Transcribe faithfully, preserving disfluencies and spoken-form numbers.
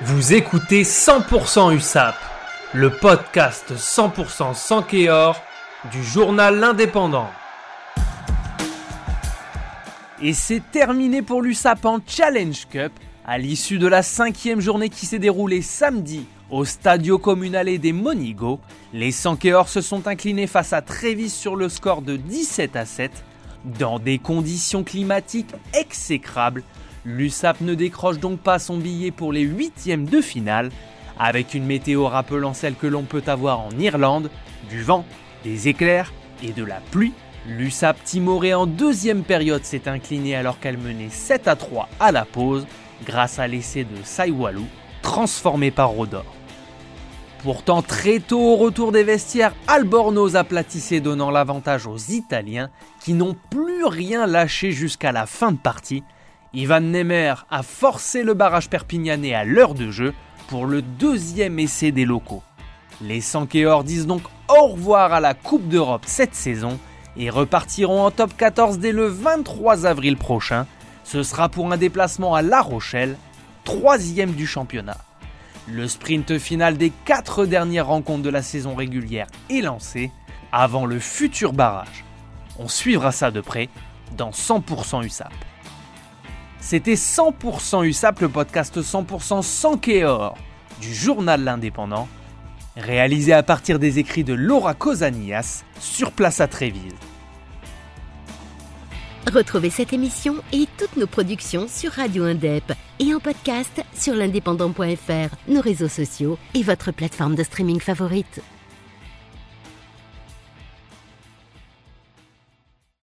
Vous écoutez cent pour cent U S A P, le podcast cent pour cent Sankéor du journal L'Indépendant. Et c'est terminé pour l'U S A P en Challenge Cup, à l'issue de la cinquième journée qui s'est déroulée samedi au Stadio Communale dei Monigos. Les Sankéor se sont inclinés face à Trévis sur le score de dix-sept à sept. Dans des conditions climatiques exécrables, l'U S A P ne décroche donc pas son billet pour les huitièmes de finale, avec une météo rappelant celle que l'on peut avoir en Irlande, du vent, des éclairs et de la pluie. L'U S A P timoré en deuxième période s'est inclinée alors qu'elle menait sept à trois à la pause, grâce à l'essai de Saiwalu, transformé par Rodor. Pourtant, très tôt au retour des vestiaires, Albornoz aplatissait donnant l'avantage aux Italiens, qui n'ont plus rien lâché jusqu'à la fin de partie. Ivan Neymer a forcé le barrage perpignanais à l'heure de jeu pour le deuxième essai des locaux. Les Sankéor disent donc au revoir à la Coupe d'Europe cette saison et repartiront en top quatorze dès le vingt-trois avril prochain. Ce sera pour un déplacement à La Rochelle, troisième du championnat. Le sprint final des quatre dernières rencontres de la saison régulière est lancé avant le futur barrage. On suivra ça de près dans cent pour cent U S A P. C'était cent pour cent U S A P, le podcast cent pour cent Sankéor du journal L'Indépendant, réalisé à partir des écrits de Laura Cosanias sur place à Tréville. Retrouvez cette émission et toutes nos productions sur Radio Indep et en podcast sur l'indépendant point f r, nos réseaux sociaux et votre plateforme de streaming favorite.